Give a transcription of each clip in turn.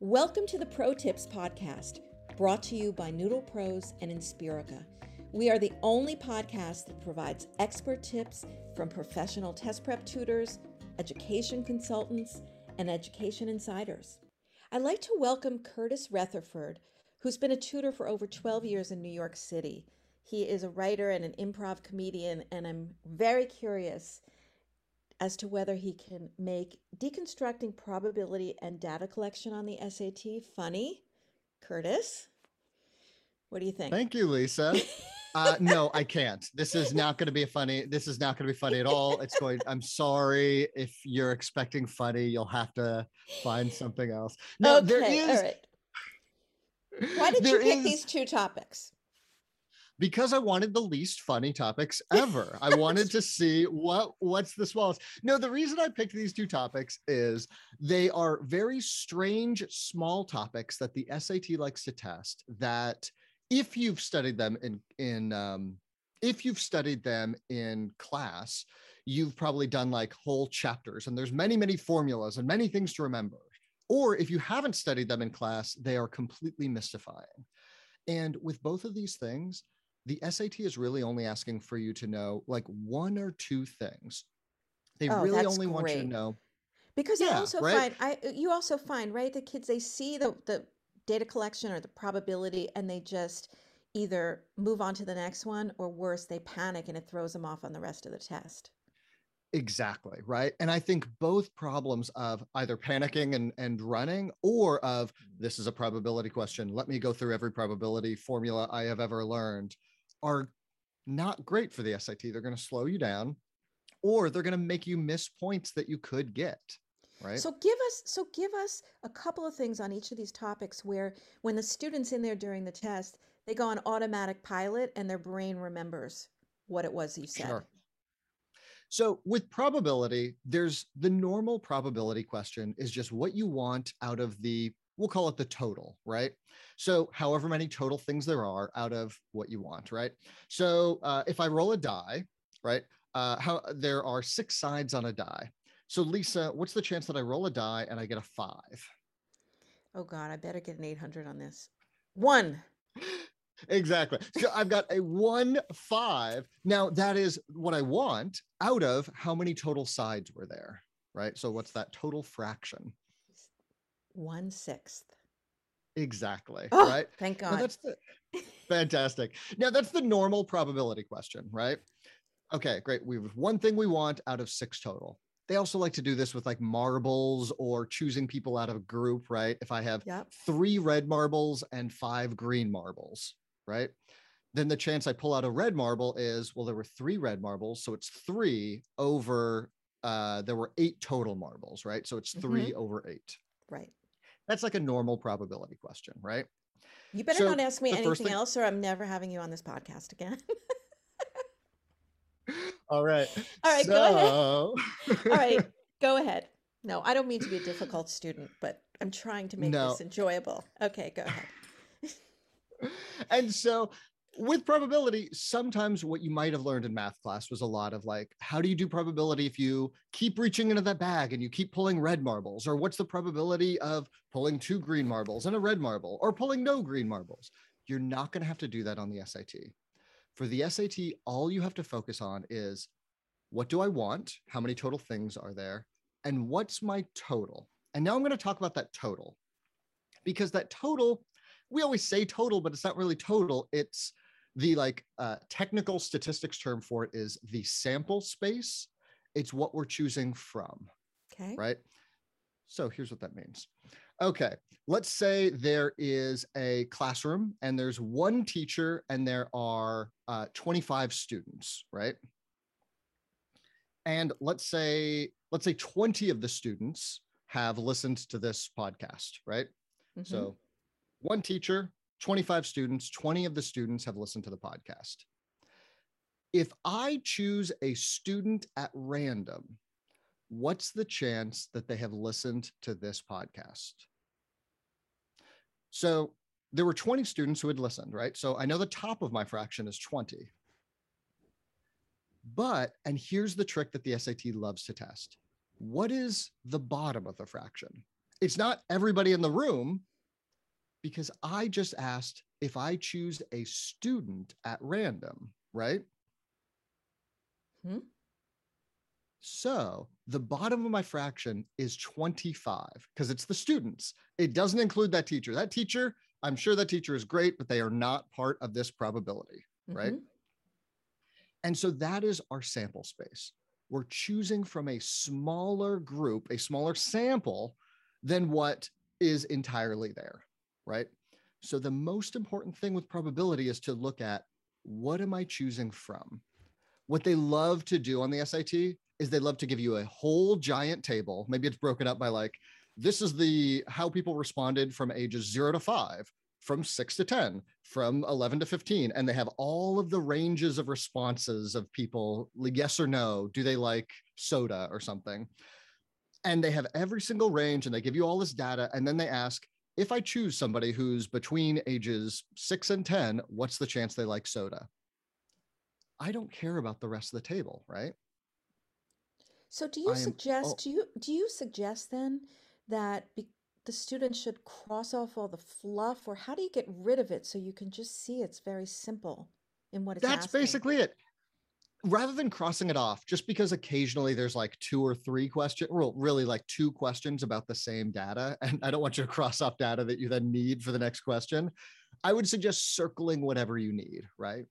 Welcome to the Pro Tips Podcast, brought to you by Noodle Pros and Inspirica. We are the only podcast that provides expert tips from professional test prep tutors, education consultants, and education insiders. I'd like to welcome Curtis Rutherford, who's been a tutor for over 12 years in New York City. He is a writer and an improv comedian, and I'm very curious as to whether he can make deconstructing probability and data collection on the SAT funny. Curtis, what do you think? Thank you, Lisa. No, I can't. This is not going to be funny at all. I'm sorry. If you're expecting funny, you'll have to find something else. No, okay, all right. Why did you pick these two topics? Because I wanted the least funny topics ever. I wanted to see what's the smallest. No, the reason I picked these two topics is they are very strange, small topics that the SAT likes to test that if you've studied them if you've studied them in class, you've probably done like whole chapters, and there's many, many formulas and many things to remember. Or if you haven't studied them in class, they are completely mystifying. And with both of these things, the SAT is really only asking for you to know like one or two things. They really only want you to know. Because yeah, I also find, right, the kids, they see the data collection or the probability, and they just either move on to the next one, or worse, they panic and it throws them off on the rest of the test. Exactly, right? And I think both problems of either panicking and running, or of this is a probability question, let me go through every probability formula I have ever learned, are not great for the SAT. They're going to slow you down, or they're going to make you miss points that you could get, right? So give us a couple of things on each of these topics where when the student's in there during the test, they go on automatic pilot and their brain remembers what it was you said. Sure. So with probability, there's the normal probability question is just what you want out of the, we'll call it the total, right? So however many total things there are out of what you want, right? So if I roll a die, right, there are 6 sides on a die. So Lisa, what's the chance that I roll a die and I get a 5? Oh God, I better get an 800 on this. 1. Exactly. So I've got a 1, 5. Now that is what I want out of how many total sides were there, right? So what's that total fraction? 1/6. Exactly. Oh, right. Thank God. Now that's fantastic. Now that's the normal probability question, right? Okay, great. We've one thing we want out of 6 total. They also like to do this with like marbles or choosing people out of a group, right? If I have 3 red marbles and 5 green marbles, right? Then the chance I pull out a red marble is, well, there were 3 red marbles, so it's 3 over, there were 8 total marbles, right? So it's 3 over 8. Right. That's like a normal probability question, right? You better not ask me anything else or I'm never having you on this podcast again. All right, go ahead. All right, go ahead. No, I don't mean to be a difficult student, but I'm trying to make this enjoyable. Okay, go ahead. And so with probability, sometimes what you might have learned in math class was a lot of like, how do you do probability if you keep reaching into that bag and you keep pulling red marbles? Or what's the probability of pulling 2 green marbles and a red marble, or pulling no green marbles? You're not going to have to do that on the SAT. For the SAT, all you have to focus on is, what do I want? How many total things are there? And what's my total? And now I'm going to talk about that total, because that total, we always say total, but it's not really total. It's the like technical statistics term for it is the sample space. It's what we're choosing from, okay, right? So here's what that means. Okay, let's say there is a classroom and there's 1 teacher and there are 25 students, right? And let's say 20 of the students have listened to this podcast, right? Mm-hmm. So 1 teacher, 25 students, 20 of the students have listened to the podcast. If I choose a student at random, what's the chance that they have listened to this podcast? So there were 20 students who had listened, right? So I know the top of my fraction is 20. But, and here's the trick that the SAT loves to test. What is the bottom of the fraction? it's not everybody in the room, because I just asked if I choose a student at random, right? Hmm? So the bottom of my fraction is 25 because it's the students. It doesn't include that teacher. That teacher, I'm sure that teacher is great, but they are not part of this probability, right? And so that is our sample space. We're choosing from a smaller group, a smaller sample than what is entirely there, right? So the most important thing with probability is to look at, what am I choosing from? What they love to do on the SAT is they love to give you a whole giant table. Maybe it's broken up by like, this is the how people responded from ages 0 to 5, from 6 to 10, from 11 to 15. And they have all of the ranges of responses of people, like yes or no, do they like soda or something? And they have every single range and they give you all this data. And then they ask, if I choose somebody who's between ages 6 and 10, what's the chance they like soda? I don't care about the rest of the table, right? So do you suggest then that the students should cross off all the fluff, or how do you get rid of it so you can just see it's very simple in what it's asking? That's basically it. Rather than crossing it off, just because occasionally there's like 2 or 3 questions, well, really like 2 questions about the same data, and I don't want you to cross off data that you then need for the next question, I would suggest circling whatever you need, right?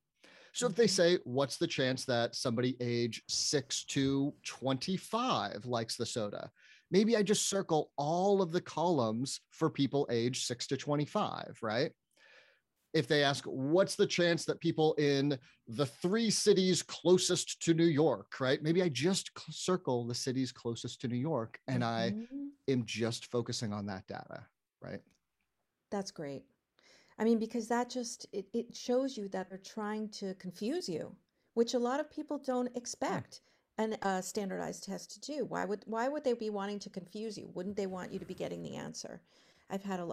So if they say, what's the chance that somebody age 6 to 25 likes the soda? Maybe I just circle all of the columns for people age 6 to 25, right? If they ask, what's the chance that people in the 3 cities closest to New York, right? Maybe I just circle the cities closest to New York, and I am just focusing on that data, right? That's great. I mean, because that just, it shows you that they're trying to confuse you, which a lot of people don't expect a standardized test to do. Why would they be wanting to confuse you? Wouldn't they want you to be getting the answer? I've had a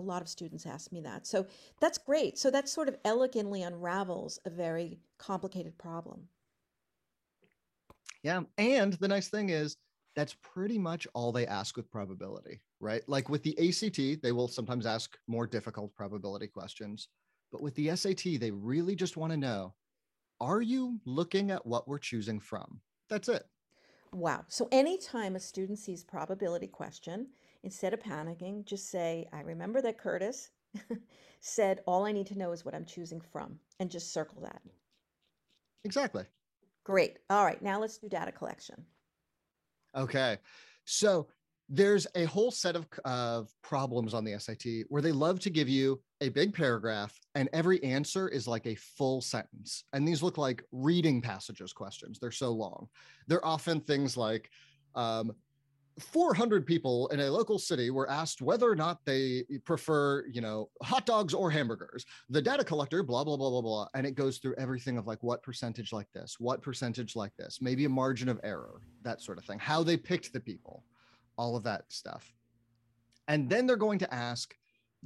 lot of students ask me that. So that's great. So that sort of elegantly unravels a very complicated problem. Yeah. And the nice thing is, that's pretty much all they ask with probability, right? Like with the ACT, they will sometimes ask more difficult probability questions. But with the SAT, they really just want to know, are you looking at what we're choosing from? That's it. Wow. So anytime a student sees probability question, instead of panicking, just say, I remember that Curtis said, all I need to know is what I'm choosing from, and just circle that. Exactly. Great. All right. Now let's do data collection. Okay. So there's a whole set of problems on the SAT where they love to give you a big paragraph and every answer is like a full sentence. And these look like reading passages questions. They're so long. They're often things like 400 people in a local city were asked whether or not they prefer, hot dogs or hamburgers. The data collector, blah, blah, blah, blah, blah. And it goes through everything of like what percentage like this, what percentage like this, maybe a margin of error, that sort of thing, how they picked the people, all of that stuff. And then they're going to ask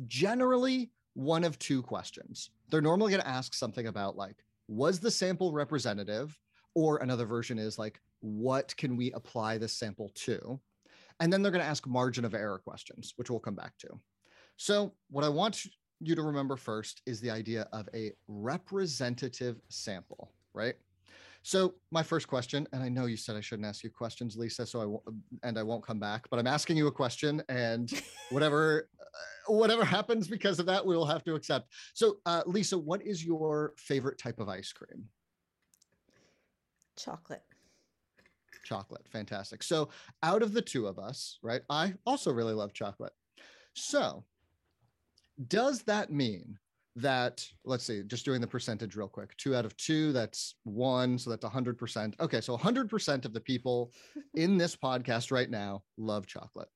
generally one of 2 questions. They're normally going to ask something about like, was the sample representative? Or another version is like, what can we apply this sample to? And then they're going to ask margin of error questions, which we'll come back to. So what I want you to remember first is the idea of a representative sample, right? So my first question, and I know you said I shouldn't ask you questions, Lisa, so I won't come back, but I'm asking you a question, and whatever happens because of that, we'll have to accept. So Lisa, what is your favorite type of ice cream? Chocolate. Chocolate. Fantastic. So out of the 2 of us, right, I also really love chocolate. So does that mean that, let's see, just doing the percentage real quick, 2 out of 2, that's 1. So that's 100%. Okay. So 100% of the people in this podcast right now love chocolate.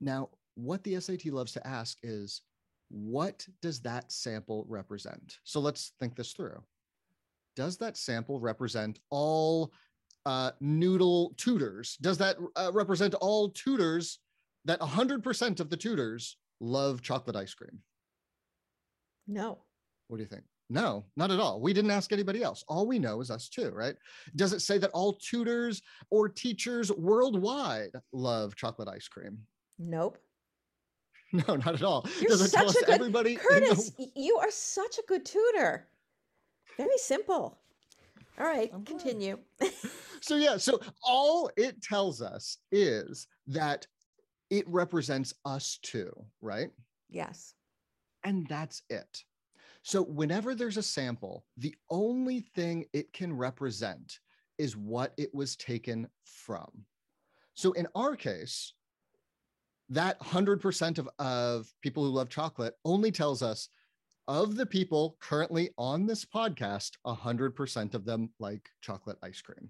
Now, what the SAT loves to ask is, what does that sample represent? So let's think this through. Does that sample represent all noodle tutors? Does that represent all tutors, that 100% of the tutors love chocolate ice cream? No. What do you think? No, not at all. We didn't ask anybody else. All we know is us too, right? Does it say that all tutors or teachers worldwide love chocolate ice cream? Nope. No, not at all. You're such a good, Curtis, you are such a good tutor. Very simple. All right, continue. So yeah, so all it tells us is that it represents us too, right? Yes. And that's it. So whenever there's a sample, the only thing it can represent is what it was taken from. So in our case, that 100% of people who love chocolate only tells us of the people currently on this podcast, 100% of them like chocolate ice cream.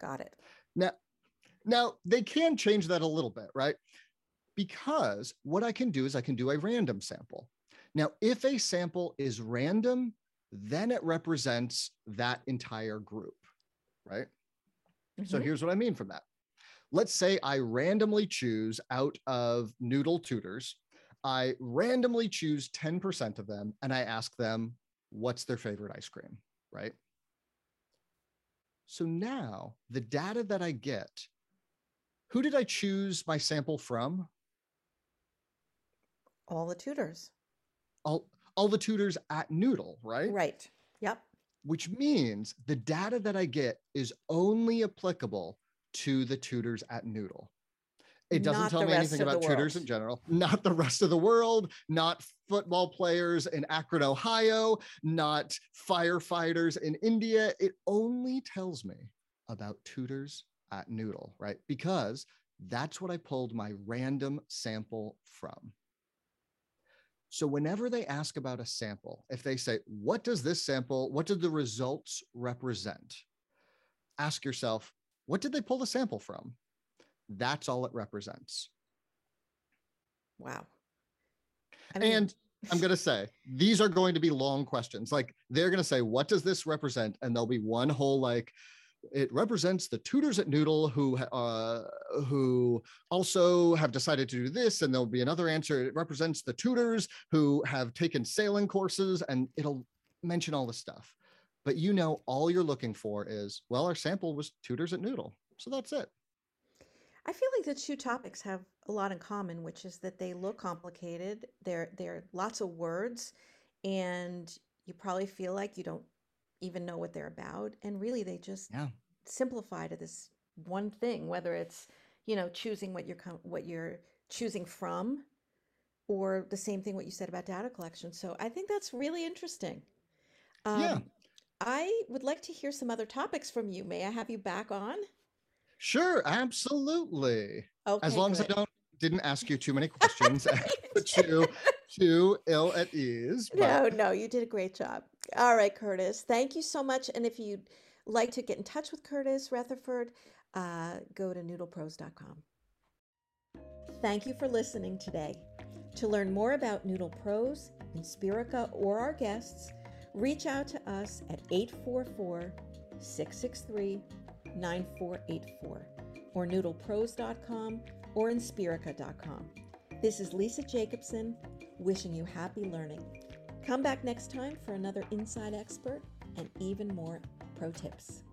Got it. Now they can change that a little bit, right? Because what I can do is I can do a random sample. Now, if a sample is random, then it represents that entire group, right? Mm-hmm. So here's what I mean from that. Let's say I randomly choose out of Noodle tutors, I randomly choose 10% of them and I ask them, what's their favorite ice cream, right? So now the data that I get, who did I choose my sample from? All the tutors. All the tutors at Noodle, right? Right. Yep. Which means the data that I get is only applicable to the tutors at Noodle. It doesn't tell me anything about tutors in general, not the rest of the world, not football players in Akron, Ohio, not firefighters in India. It only tells me about tutors at Noodle, right? Because that's what I pulled my random sample from. So whenever they ask about a sample, if they say, what does this sample, what do the results represent? Ask yourself, what did they pull the sample from? That's all it represents. Wow. And I'm going to say, these are going to be long questions. Like they're going to say, what does this represent? And there'll be one whole, like, it represents the tutors at Noodle who also have decided to do this. And there'll be another answer. It represents the tutors who have taken sailing courses, and it'll mention all this stuff. But you know, all you're looking for is, well, our sample was tutors at Noodle. So that's it. I feel like the two topics have a lot in common, which is that they look complicated. There are lots of words, and you probably feel like you don't even know what they're about. And really, they just simplify to this one thing, whether it's, you know, choosing what you're choosing from, or the same thing what you said about data collection. So I think that's really interesting. I would like to hear some other topics from you. May I have you back on? Sure, absolutely. Okay, as long as I didn't ask you too many questions, too ill at ease. But... No, you did a great job. All right, Curtis, thank you so much. And if you'd like to get in touch with Curtis Rutherford, go to noodlepros.com. Thank you for listening today. To learn more about Noodle Pros, Inspirica, or our guests, reach out to us at 844-663-9484 or noodlepros.com or inspirica.com. This is Lisa Jacobson wishing you happy learning. Come back next time for another inside expert and even more pro tips.